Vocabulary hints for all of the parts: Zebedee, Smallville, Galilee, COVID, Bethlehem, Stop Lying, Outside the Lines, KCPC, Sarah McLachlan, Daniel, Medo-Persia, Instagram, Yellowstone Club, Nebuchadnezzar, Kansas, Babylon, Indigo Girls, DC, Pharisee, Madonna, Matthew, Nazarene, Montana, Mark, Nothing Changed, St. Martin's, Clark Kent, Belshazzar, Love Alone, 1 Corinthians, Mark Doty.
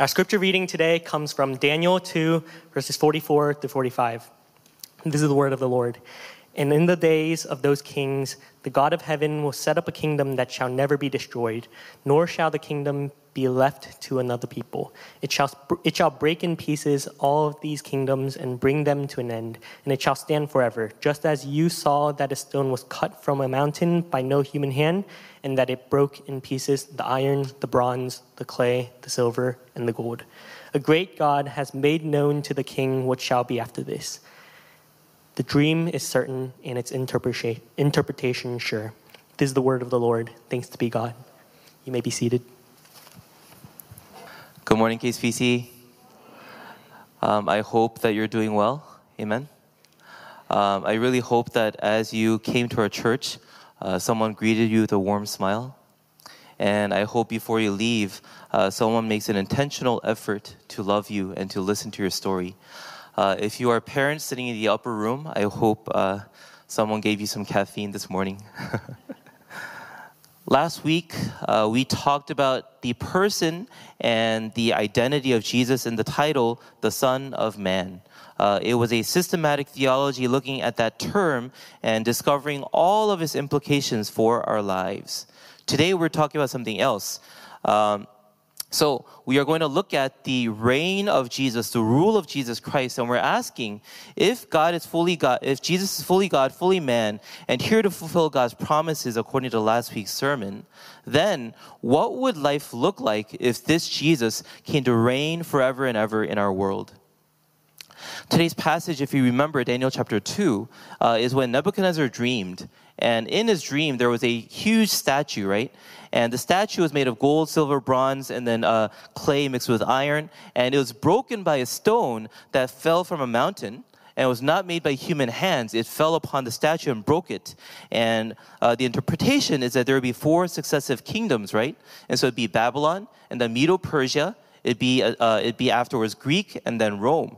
Our scripture reading today comes from Daniel 2, verses 44 to 45. This is the word of the Lord. And in the days of those kings, the God of heaven will set up a kingdom that shall never be destroyed, nor shall the kingdom be left to another people. It shall break in pieces all of these kingdoms and bring them to an end, and it shall stand forever, just as you saw that a stone was cut from a mountain by no human hand, and that it broke in pieces the iron, the bronze, the clay, the silver, and the gold. A great God has made known to the king what shall be after this. The dream is certain, and its interpretation sure. This is the word of the Lord. Thanks to be God. You may be seated. Good morning, KCPC. I hope that you're doing well. Amen. I really hope that as you came to our church, someone greeted you with a warm smile. And I hope before you leave, someone makes an intentional effort to love you and to listen to your story. If you are parents sitting in the upper room, I hope someone gave you some caffeine this morning. Last week, we talked about the person and the identity of Jesus in the title, the Son of Man. It was a systematic theology looking at that term and discovering all of its implications for our lives. Today, we're talking about something else. So we are going to look at the reign of Jesus, the rule of Jesus Christ, and we're asking if God is fully God, if Jesus is fully God, fully man, and here to fulfill God's promises according to last week's sermon, then what would life look like if this Jesus came to reign forever and ever in our world? Today's passage, if you remember, Daniel chapter 2, is when Nebuchadnezzar dreamed. And in his dream, there was a huge statue, right? And the statue was made of gold, silver, bronze, and then clay mixed with iron. And it was broken by a stone that fell from a mountain. And it was not made by human hands. It fell upon the statue and broke it. And the interpretation is that there would be four successive kingdoms, right? And so it'd be Babylon, and then Medo-Persia. It'd be afterwards Greek, and then Rome.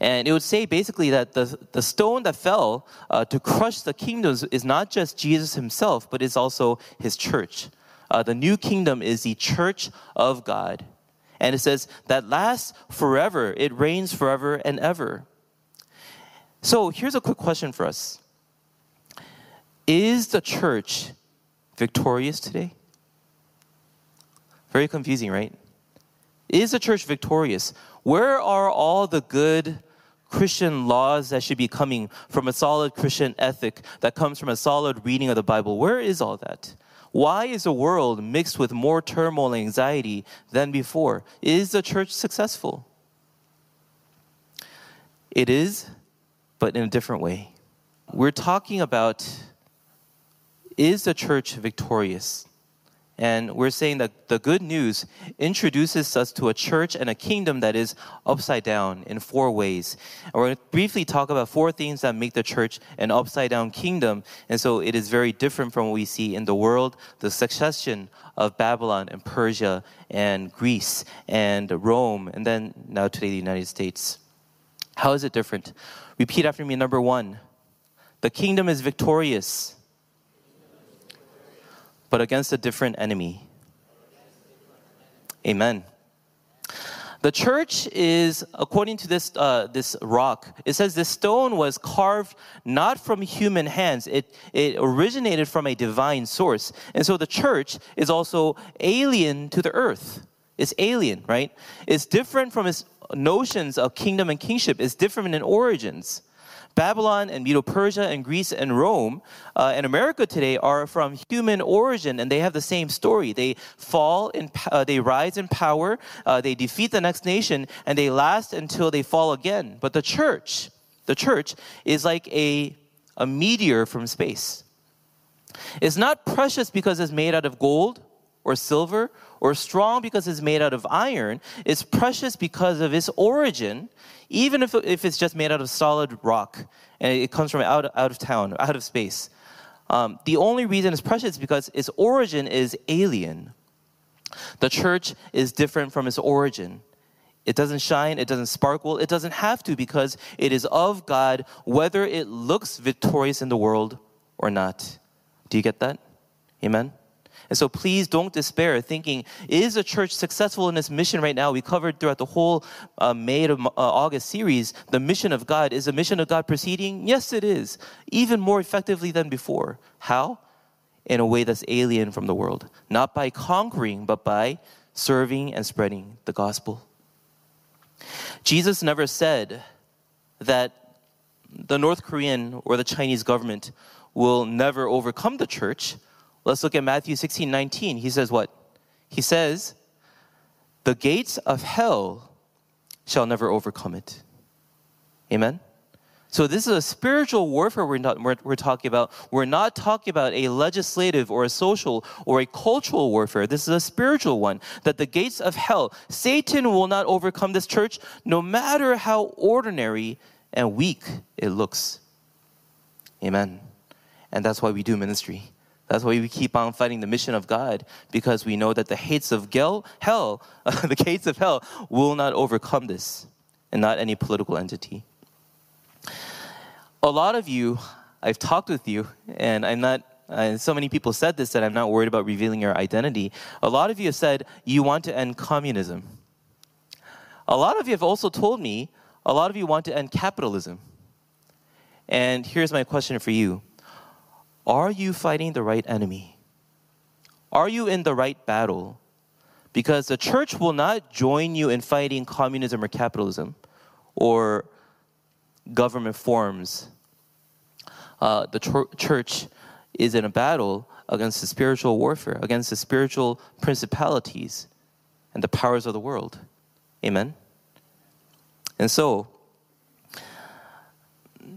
And it would say basically that the stone that fell to crush the kingdoms is not just Jesus himself, but is also his church. The new kingdom is the church of God. And it says that lasts forever. It reigns forever and ever. So here's a quick question for us. Is the church victorious today? Very confusing, right? Is the church victorious? Where are all the good Christian laws that should be coming from a solid Christian ethic that comes from a solid reading of the Bible? Where is all that? Why is the world mixed with more turmoil and anxiety than before? Is the church successful? It is, but in a different way. We're talking about, is the church victorious? And we're saying that the good news introduces us to a church and a kingdom that is upside down in four ways. And we're going to briefly talk about four things that make the church an upside down kingdom. And so it is very different from what we see in the world, the succession of Babylon and Persia and Greece and Rome, and then now today the United States. How is it different? Repeat after me, number one. The kingdom is victorious. But against a different enemy. Amen. The church is, according to this this rock, it says this stone was carved not from human hands. It originated from a divine source. And so the church is also alien to the earth. It's alien, right? It's different from its notions of kingdom and kingship. It's different in origins. Babylon and Medo-Persia and Greece and Rome and America today are from human origin, and they have the same story. They fall, they rise in power, they defeat the next nation, and they last until they fall again. But the church is like a meteor from space. It's not precious because it's made out of gold or silver, or strong because it's made out of iron. It's precious because of its origin, even if it's just made out of solid rock, and it comes from out of town, out of space. The only reason it's precious is because its origin is alien. The church is different from its origin. It doesn't shine, it doesn't sparkle, it doesn't have to because it is of God, whether it looks victorious in the world or not. Do you get that? Amen? And so please don't despair thinking, is a church successful in its mission right now? We covered throughout the whole May to August series, the mission of God. Is the mission of God proceeding? Yes, it is. Even more effectively than before. How? In a way that's alien from the world. Not by conquering, but by serving and spreading the gospel. Jesus never said that the North Korean or the Chinese government will never overcome the church. Let's look at Matthew 16:19. He says what? He says, the gates of hell shall never overcome it. Amen? So this is a spiritual warfare we're talking about. We're not talking about a legislative or a social or a cultural warfare. This is a spiritual one. That the gates of hell, Satan will not overcome this church, no matter how ordinary and weak it looks. Amen. And that's why we do ministry. That's why we keep on fighting the mission of God, because we know that the gates of hell will not overcome this, and not any political entity. A lot of you, I've talked with you, and so many people said this that I'm not worried about revealing your identity. A lot of you have said, you want to end communism. A lot of you have also told me, a lot of you want to end capitalism. And here's my question for you. Are you fighting the right enemy? Are you in the right battle? Because the church will not join you in fighting communism or capitalism or government forms. The church is in a battle against the spiritual warfare, against the spiritual principalities and the powers of the world. Amen? And so,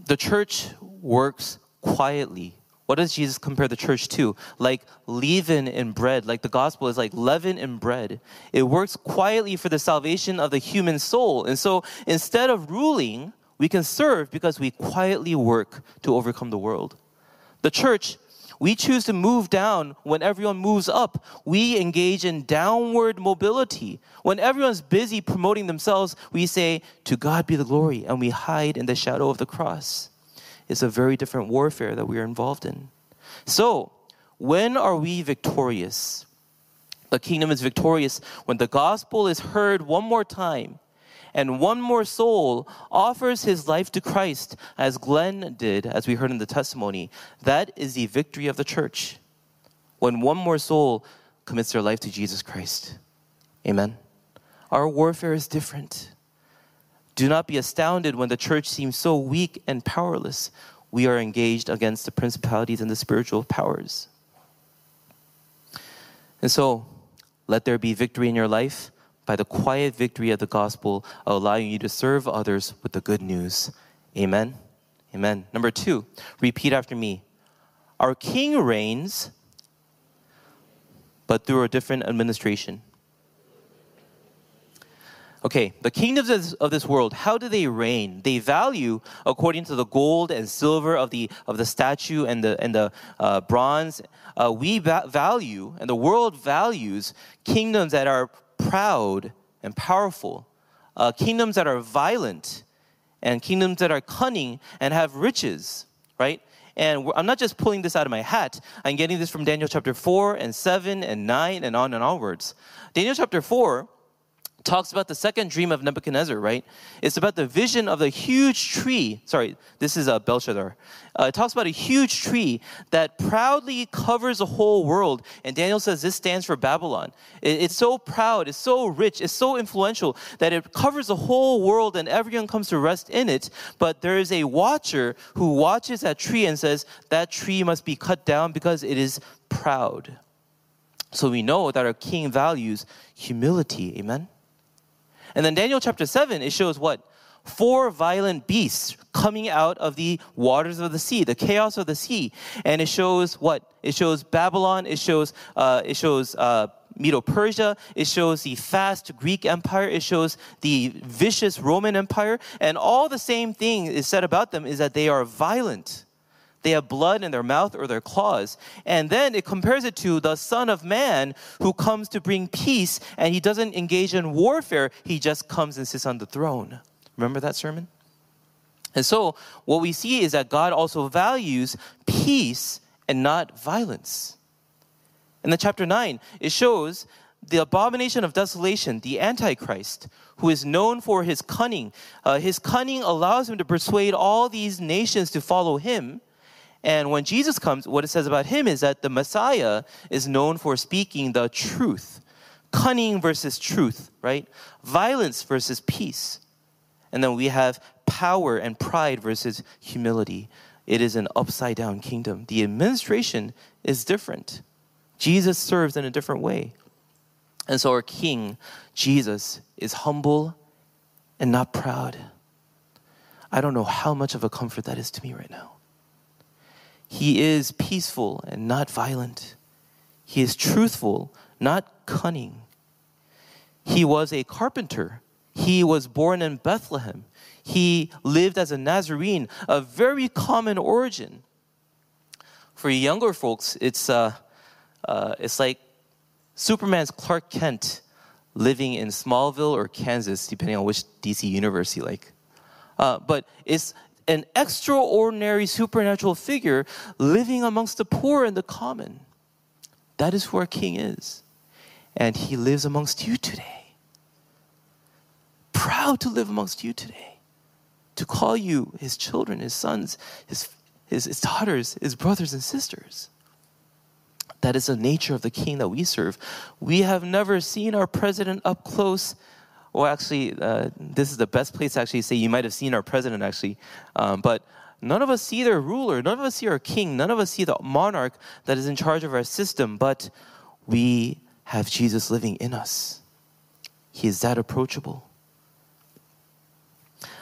the church works quietly. What does Jesus compare the church to? Like leaven in bread, like the gospel is like leaven in bread. It works quietly for the salvation of the human soul. And so instead of ruling, we can serve because we quietly work to overcome the world. The church, we choose to move down when everyone moves up. We engage in downward mobility. When everyone's busy promoting themselves, we say, "To God be the glory," and we hide in the shadow of the cross. It's a very different warfare that we are involved in. So, when are we victorious? The kingdom is victorious when the gospel is heard one more time and one more soul offers his life to Christ, as Glenn did, as we heard in the testimony. That is the victory of the church, when one more soul commits their life to Jesus Christ. Amen. Our warfare is different. Do not be astounded when the church seems so weak and powerless. We are engaged against the principalities and the spiritual powers. And so, let there be victory in your life by the quiet victory of the gospel, allowing you to serve others with the good news. Amen? Amen. Number 2, repeat after me. Our king reigns, but through a different administration. Okay, the kingdoms of this world, how do they reign? They value according to the gold and silver of the statue and the bronze. We value, and the world values, kingdoms that are proud and powerful, kingdoms that are violent, and kingdoms that are cunning and have riches, right? And I'm not just pulling this out of my hat. I'm getting this from Daniel chapter 4 and 7 and 9 and on and onwards. Daniel chapter 4 talks about the second dream of Nebuchadnezzar, right? It's about the vision of the huge tree. Sorry, this is Belshazzar. It talks about a huge tree that proudly covers the whole world. And Daniel says this stands for Babylon. It's so proud, it's so rich, it's so influential that it covers the whole world and everyone comes to rest in it. But there is a watcher who watches that tree and says, that tree must be cut down because it is proud. So we know that our king values humility, amen? And then Daniel chapter 7, it shows what? 4 violent beasts coming out of the waters of the sea, the chaos of the sea. And it shows what? It shows Babylon, it shows Medo-Persia, it shows the fast Greek Empire, it shows the vicious Roman Empire. And all the same thing is said about them is that they are violent. They have blood in their mouth or their claws. And then it compares it to the Son of Man who comes to bring peace, and he doesn't engage in warfare. He just comes and sits on the throne. Remember that sermon? And so what we see is that God also values peace and not violence. In the chapter 9, it shows the abomination of desolation, the Antichrist, who is known for his cunning. His cunning allows him to persuade all these nations to follow him. And when Jesus comes, what it says about him is that the Messiah is known for speaking the truth. Cunning versus truth, right? Violence versus peace. And then we have power and pride versus humility. It is an upside-down kingdom. The administration is different. Jesus serves in a different way. And so our King, Jesus, is humble and not proud. I don't know how much of a comfort that is to me right now. He is peaceful and not violent. He is truthful, not cunning. He was a carpenter. He was born in Bethlehem. He lived as a Nazarene, a very common origin. For younger folks, it's like Superman's Clark Kent living in Smallville or Kansas, depending on which DC universe you like. But it's an extraordinary supernatural figure living amongst the poor and the common. That is who our King is. And he lives amongst you today. Proud to live amongst you today. To call you his children, his sons, his daughters, his brothers and sisters. That is the nature of the King that we serve. We have never seen our president up close. Well, actually, this is the best place to actually say you might have seen our president, actually. But none of us see their ruler. None of us see our king. None of us see the monarch that is in charge of our system. But we have Jesus living in us. He is that approachable.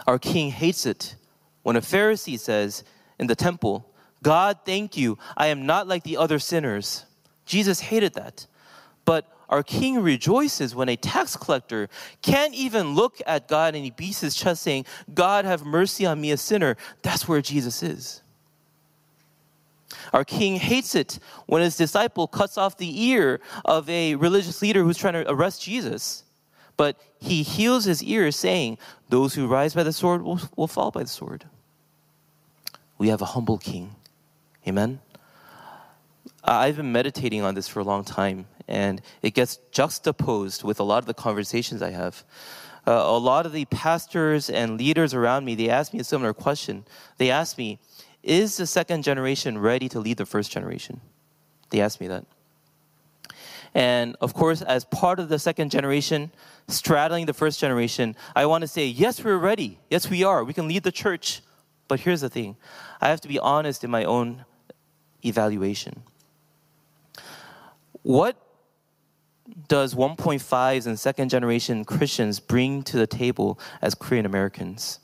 Our King hates it when a Pharisee says in the temple, "God, thank you, I am not like the other sinners." Jesus hated that. But our King rejoices when a tax collector can't even look at God and he beats his chest saying, "God, have mercy on me, a sinner." That's where Jesus is. Our King hates it when his disciple cuts off the ear of a religious leader who's trying to arrest Jesus. But he heals his ear saying, "Those who rise by the sword will fall by the sword." We have a humble King. Amen? I've been meditating on this for a long time, and it gets juxtaposed with a lot of the conversations I have. A lot of the pastors and leaders around me, they ask me a similar question. They ask me, "Is the second generation ready to lead the first generation?" They ask me that. And of course, as part of the second generation, straddling the first generation, I want to say, yes, we're ready. Yes, we are. We can lead the church. But here's the thing. I have to be honest in my own evaluation. What does 1.5s and second generation Christians bring to the table as Korean Americans?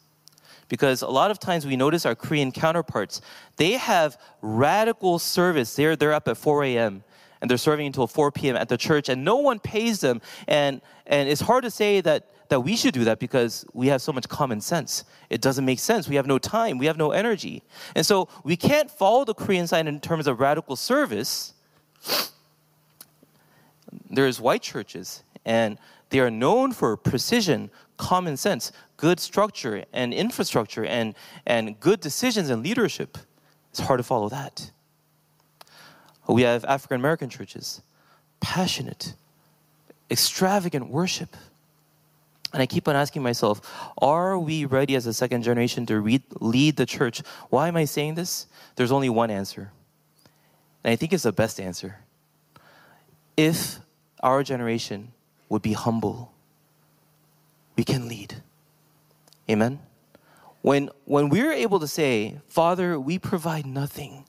Because a lot of times we notice our Korean counterparts, they have radical service. They're up at 4 a.m. and they're serving until 4 p.m. at the church and no one pays them. And it's hard to say that we should do that because we have so much common sense. It doesn't make sense. We have no time. We have no energy. And so we can't follow the Korean side in terms of radical service. There's white churches, and they are known for precision, common sense, good structure and infrastructure, and good decisions and leadership. It's hard to follow that. We have African-American churches, passionate, extravagant worship. And I keep on asking myself, are we ready as a second generation to lead the church? Why am I saying this? There's only one answer. And I think it's the best answer. If our generation would be humble, we can lead. Amen? When we're able to say, "Father, we provide nothing.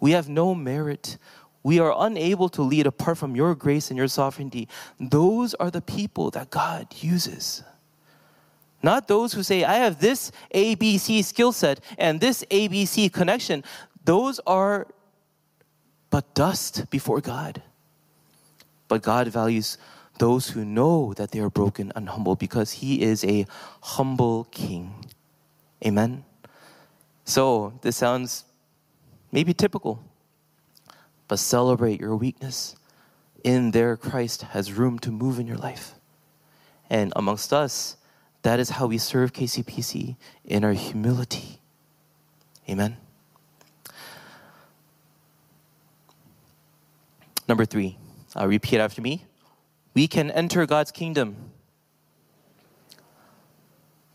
We have no merit. We are unable to lead apart from your grace and your sovereignty." Those are the people that God uses. Not those who say, "I have this ABC skill set and this ABC connection." Those are but dust before God. But God values those who know that they are broken and humble because he is a humble King. Amen? So this sounds maybe typical. But celebrate your weakness. In there, Christ has room to move in your life. And amongst us, that is how we serve KCPC, in our humility. Amen. Number 3, Repeat after me. We can enter God's kingdom,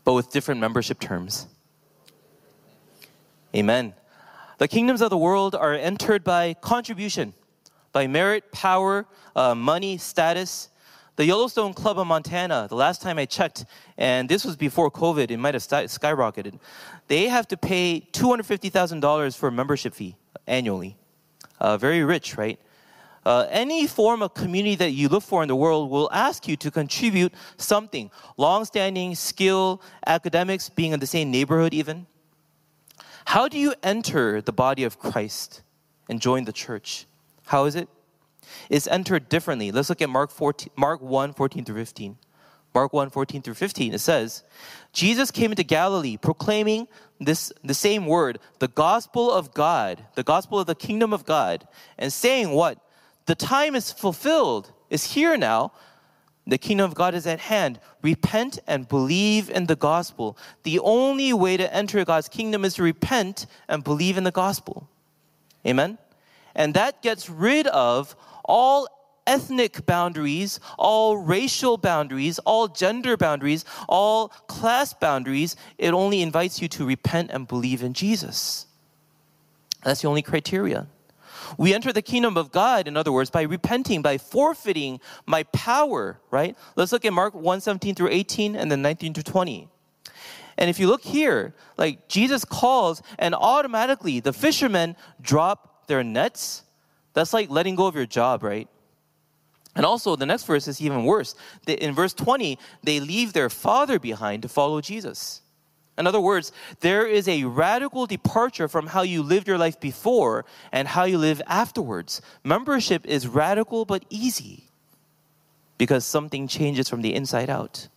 but with different membership terms. Amen. The kingdoms of the world are entered by contribution, by merit, power, money, status. The Yellowstone Club in Montana, the last time I checked, and this was before COVID, it might have skyrocketed. They have to pay $250,000 for a membership fee annually. Very rich, right? Any form of community that you look for in the world will ask you to contribute something. Long-standing, skill, academics, being in the same neighborhood even. How do you enter the body of Christ and join the church? How is it? It's entered differently. Let's look at Mark 1:14-15. Mark 1:14-15, it says, Jesus came into Galilee proclaiming the same word, the gospel of God, the gospel of the kingdom of God, and saying what? The time is fulfilled, is here now. The kingdom of God is at hand. Repent and believe in the gospel. The only way to enter God's kingdom is to repent and believe in the gospel. Amen? And that gets rid of all ethnic boundaries, all racial boundaries, all gender boundaries, all class boundaries. It only invites you to repent and believe in Jesus. That's the only criteria. We enter the kingdom of God, in other words, by repenting, by forfeiting my power, right? Let's look at Mark 1:17-18 and then 19-20. And if you look here, like Jesus calls and automatically the fishermen drop their nets. That's like letting go of your job, right? And also the next verse is even worse. In verse 20, they leave their father behind to follow Jesus. In other words, there is a radical departure from how you lived your life before and how you live afterwards. Membership is radical but easy because something changes from the inside out.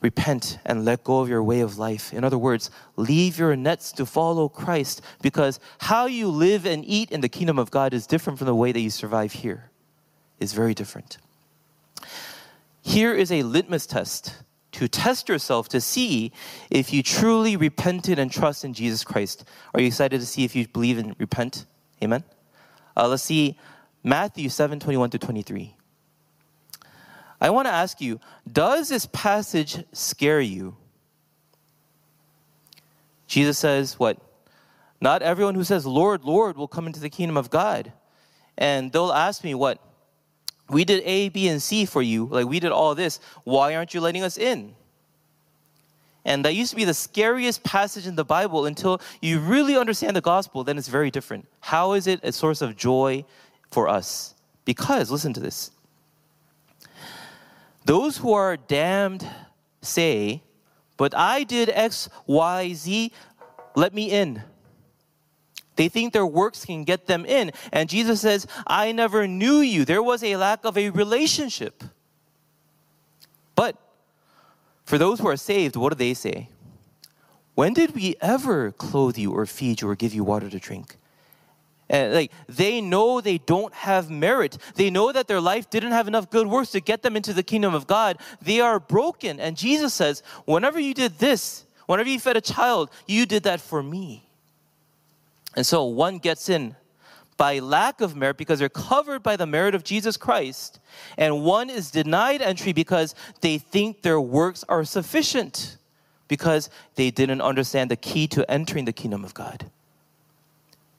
Repent and let go of your way of life. In other words, leave your nets to follow Christ because how you live and eat in the kingdom of God is different from the way that you survive here. It's very different. Here is a litmus test to test yourself to see if you truly repented and trust in Jesus Christ. Are you excited to see if you believe and repent? Amen? Let's see Matthew 7:21-23. I want to ask you, does this passage scare you? Jesus says what? Not everyone who says, Lord, Lord, will come into the kingdom of God. And they'll ask me what? We did A, B, and C for you. Like, we did all this. Why aren't you letting us in? And that used to be the scariest passage in the Bible until you really understand the gospel. Then it's very different. How is it a source of joy for us? Because, listen to this. Those who are damned say, but I did X, Y, Z. Let me in. They think their works can get them in. And Jesus says, I never knew you. There was a lack of a relationship. But for those who are saved, what do they say? When did we ever clothe you or feed you or give you water to drink? And like they know they don't have merit. They know that their life didn't have enough good works to get them into the kingdom of God. They are broken. And Jesus says, whenever you did this, whenever you fed a child, you did that for me. And so one gets in by lack of merit because they're covered by the merit of Jesus Christ. And one is denied entry because they think their works are sufficient because they didn't understand the key to entering the kingdom of God.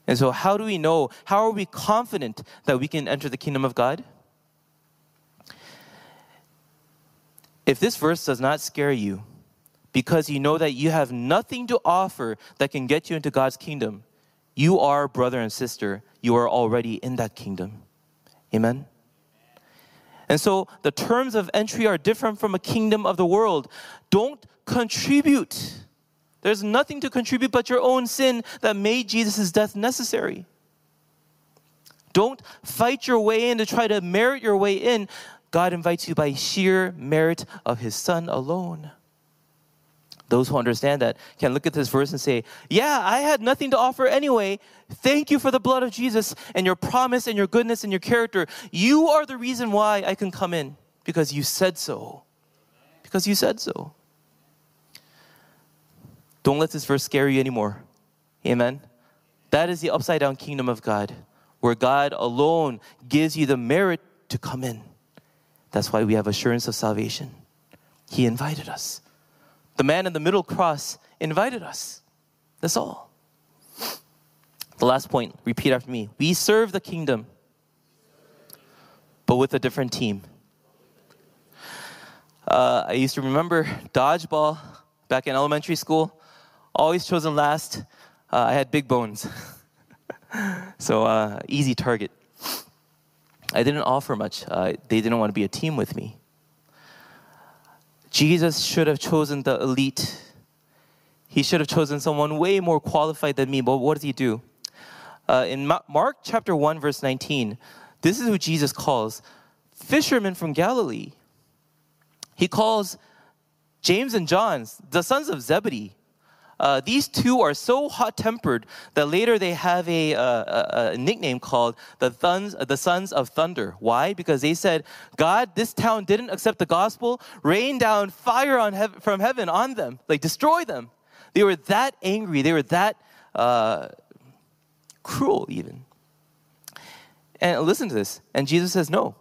And so how do we know? How are we confident that we can enter the kingdom of God? If this verse does not scare you because you know that you have nothing to offer that can get you into God's kingdom, you are brother and sister. You are already in that kingdom. Amen? And so the terms of entry are different from a kingdom of the world. Don't contribute. There's nothing to contribute but your own sin that made Jesus' death necessary. Don't fight your way in to try to merit your way in. God invites you by sheer merit of his son alone. Those who understand that can look at this verse and say, yeah, I had nothing to offer anyway. Thank you for the blood of Jesus and your promise and your goodness and your character. You are the reason why I can come in because you said so. Because you said so. Don't let this verse scare you anymore. Amen. That is the upside down kingdom of God. where God alone gives you the merit to come in. That's why we have assurance of salvation. He invited us. The man in the middle cross invited us. That's all. The last point, repeat after me. We serve the kingdom, but with a different team. I used to remember dodgeball back in elementary school. Always chosen last. I had big bones. So easy target. I didn't offer much. They didn't want to be a team with me. Jesus should have chosen the elite. He should have chosen someone way more qualified than me. But what does he do? In Mark chapter 1, verse 19, this is who Jesus calls. Fishermen from Galilee. He calls James and John, the sons of Zebedee. These two are so hot-tempered that later they have a nickname called the Sons of Thunder. Why? Because they said, God, this town didn't accept the gospel. Rain down fire from heaven on them. Like, destroy them. They were that angry. They were that cruel, even. And listen to this. And Jesus says, no.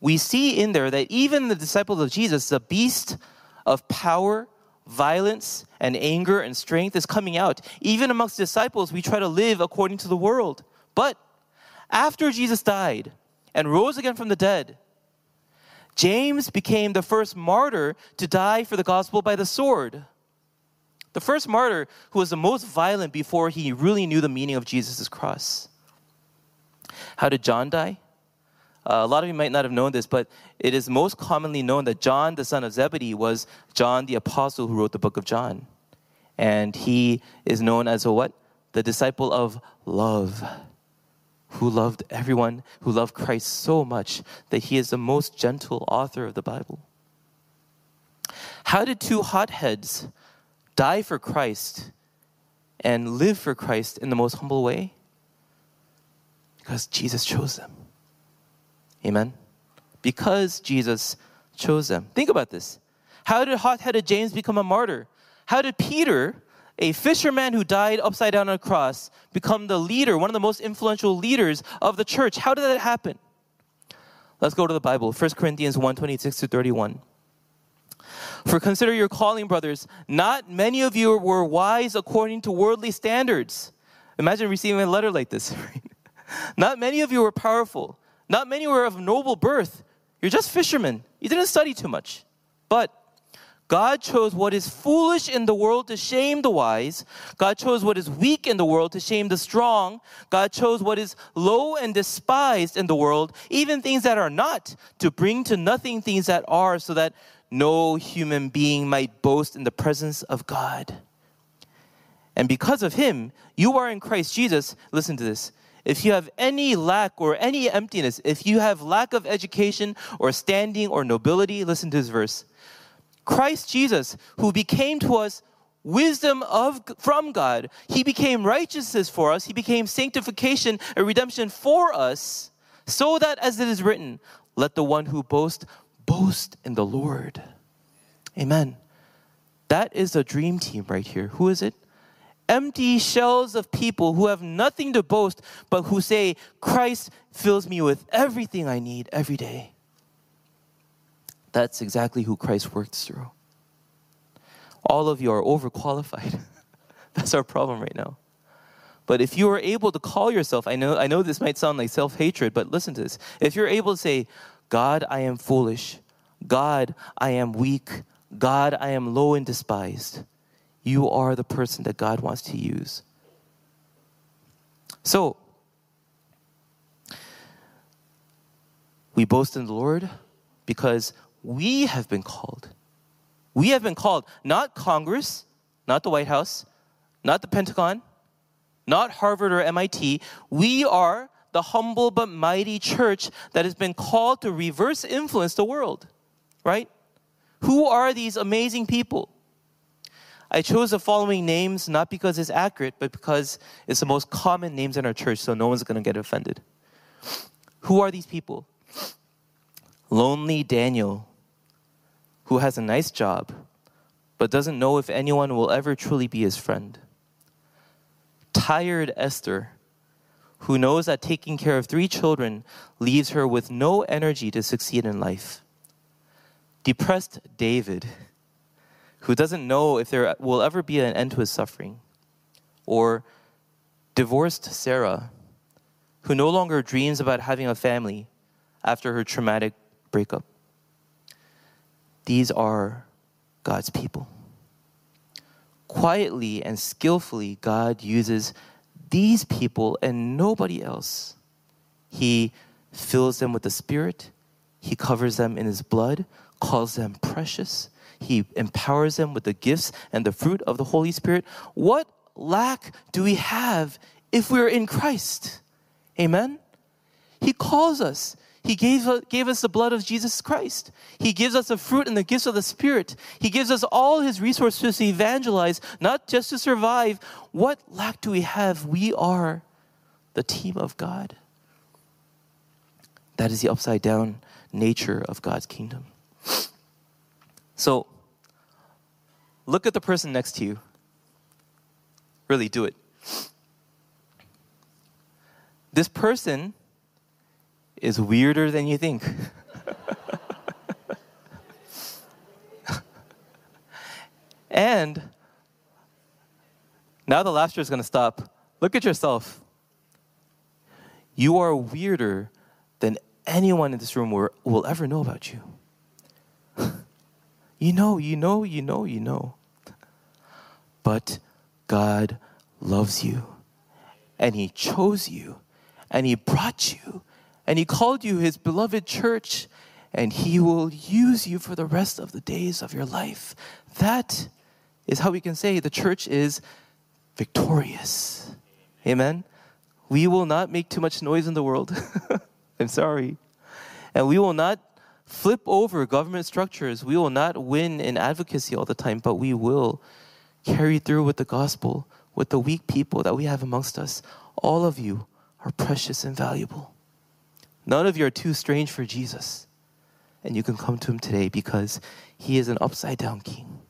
We see in there that even the disciples of Jesus, the beast of power, violence, and anger, and strength is coming out. Even amongst disciples, we try to live according to the world. But after Jesus died and rose again from the dead, James became the first martyr to die for the gospel by the sword. The first martyr who was the most violent before he really knew the meaning of Jesus' cross. How did John die? A lot of you might not have known this, but it is most commonly known that John, the son of Zebedee, was John the apostle who wrote the book of John. And he is known as a what? The disciple of love, who loved everyone, who loved Christ so much that he is the most gentle author of the Bible. How did two hotheads die for Christ and live for Christ in the most humble way? Because Jesus chose them. Amen. Because Jesus chose them. Think about this. How did hot-headed James become a martyr? How did Peter, a fisherman who died upside down on a cross, become the leader, one of the most influential leaders of the church? How did that happen? Let's go to the Bible. 1 Corinthians 1:26-31. For consider your calling, brothers. Not many of you were wise according to worldly standards. Imagine receiving a letter like this. Right? Not many of you were powerful. Not many were of noble birth. You're just fishermen. You didn't study too much. But God chose what is foolish in the world to shame the wise. God chose what is weak in the world to shame the strong. God chose what is low and despised in the world, even things that are not, to bring to nothing things that are, so that no human being might boast in the presence of God. And because of him, you are in Christ Jesus. Listen to this. If you have any lack or any emptiness, if you have lack of education or standing or nobility, listen to this verse. Christ Jesus, who became to us wisdom from God, he became righteousness for us, he became sanctification and redemption for us, so that, as it is written, let the one who boasts, boast in the Lord. Amen. That is the dream team right here. Who is it? Empty shells of people who have nothing to boast, but who say, Christ fills me with everything I need every day. That's exactly who Christ works through. All of you are overqualified. That's our problem right now. But if you are able to call yourself, I know this might sound like self-hatred, but listen to this. If you're able to say, God, I am foolish. God, I am weak. God, I am low and despised. You are the person that God wants to use. So, we boast in the Lord because we have been called. We have been called, not Congress, not the White House, not the Pentagon, not Harvard or MIT. We are the humble but mighty church that has been called to reverse influence the world, right? Who are these amazing people? I chose the following names not because it's accurate, but because it's the most common names in our church, so no one's going to get offended. Who are these people? Lonely Daniel, who has a nice job, but doesn't know if anyone will ever truly be his friend. Tired Esther, who knows that taking care of 3 children leaves her with no energy to succeed in life. Depressed David, who doesn't know if there will ever be an end to his suffering. Or divorced Sarah, who no longer dreams about having a family after her traumatic breakup. These are God's people. Quietly and skillfully, God uses these people and nobody else. He fills them with the Spirit. He covers them in his blood, calls them precious. He empowers them with the gifts and the fruit of the Holy Spirit. What lack do we have if we are in Christ? Amen? He calls us. He gave us the blood of Jesus Christ. He gives us the fruit and the gifts of the Spirit. He gives us all his resources to evangelize, not just to survive. What lack do we have? We are the team of God. That is the upside down nature of God's kingdom. So, look at the person next to you. Really do it. This person is weirder than you think. And now the laughter is going to stop. Look at yourself. You are weirder than anyone in this room will ever know about you. You know. But God loves you. And he chose you. And he brought you. And he called you his beloved church. And he will use you for the rest of the days of your life. That is how we can say the church is victorious. Amen. We will not make too much noise in the world. I'm sorry. And we will not flip over government structures. We will not win in advocacy all the time, but we will carry through with the gospel, with the weak people that we have amongst us. All of you are precious and valuable. None of you are too strange for Jesus. And you can come to him today because he is an upside down king.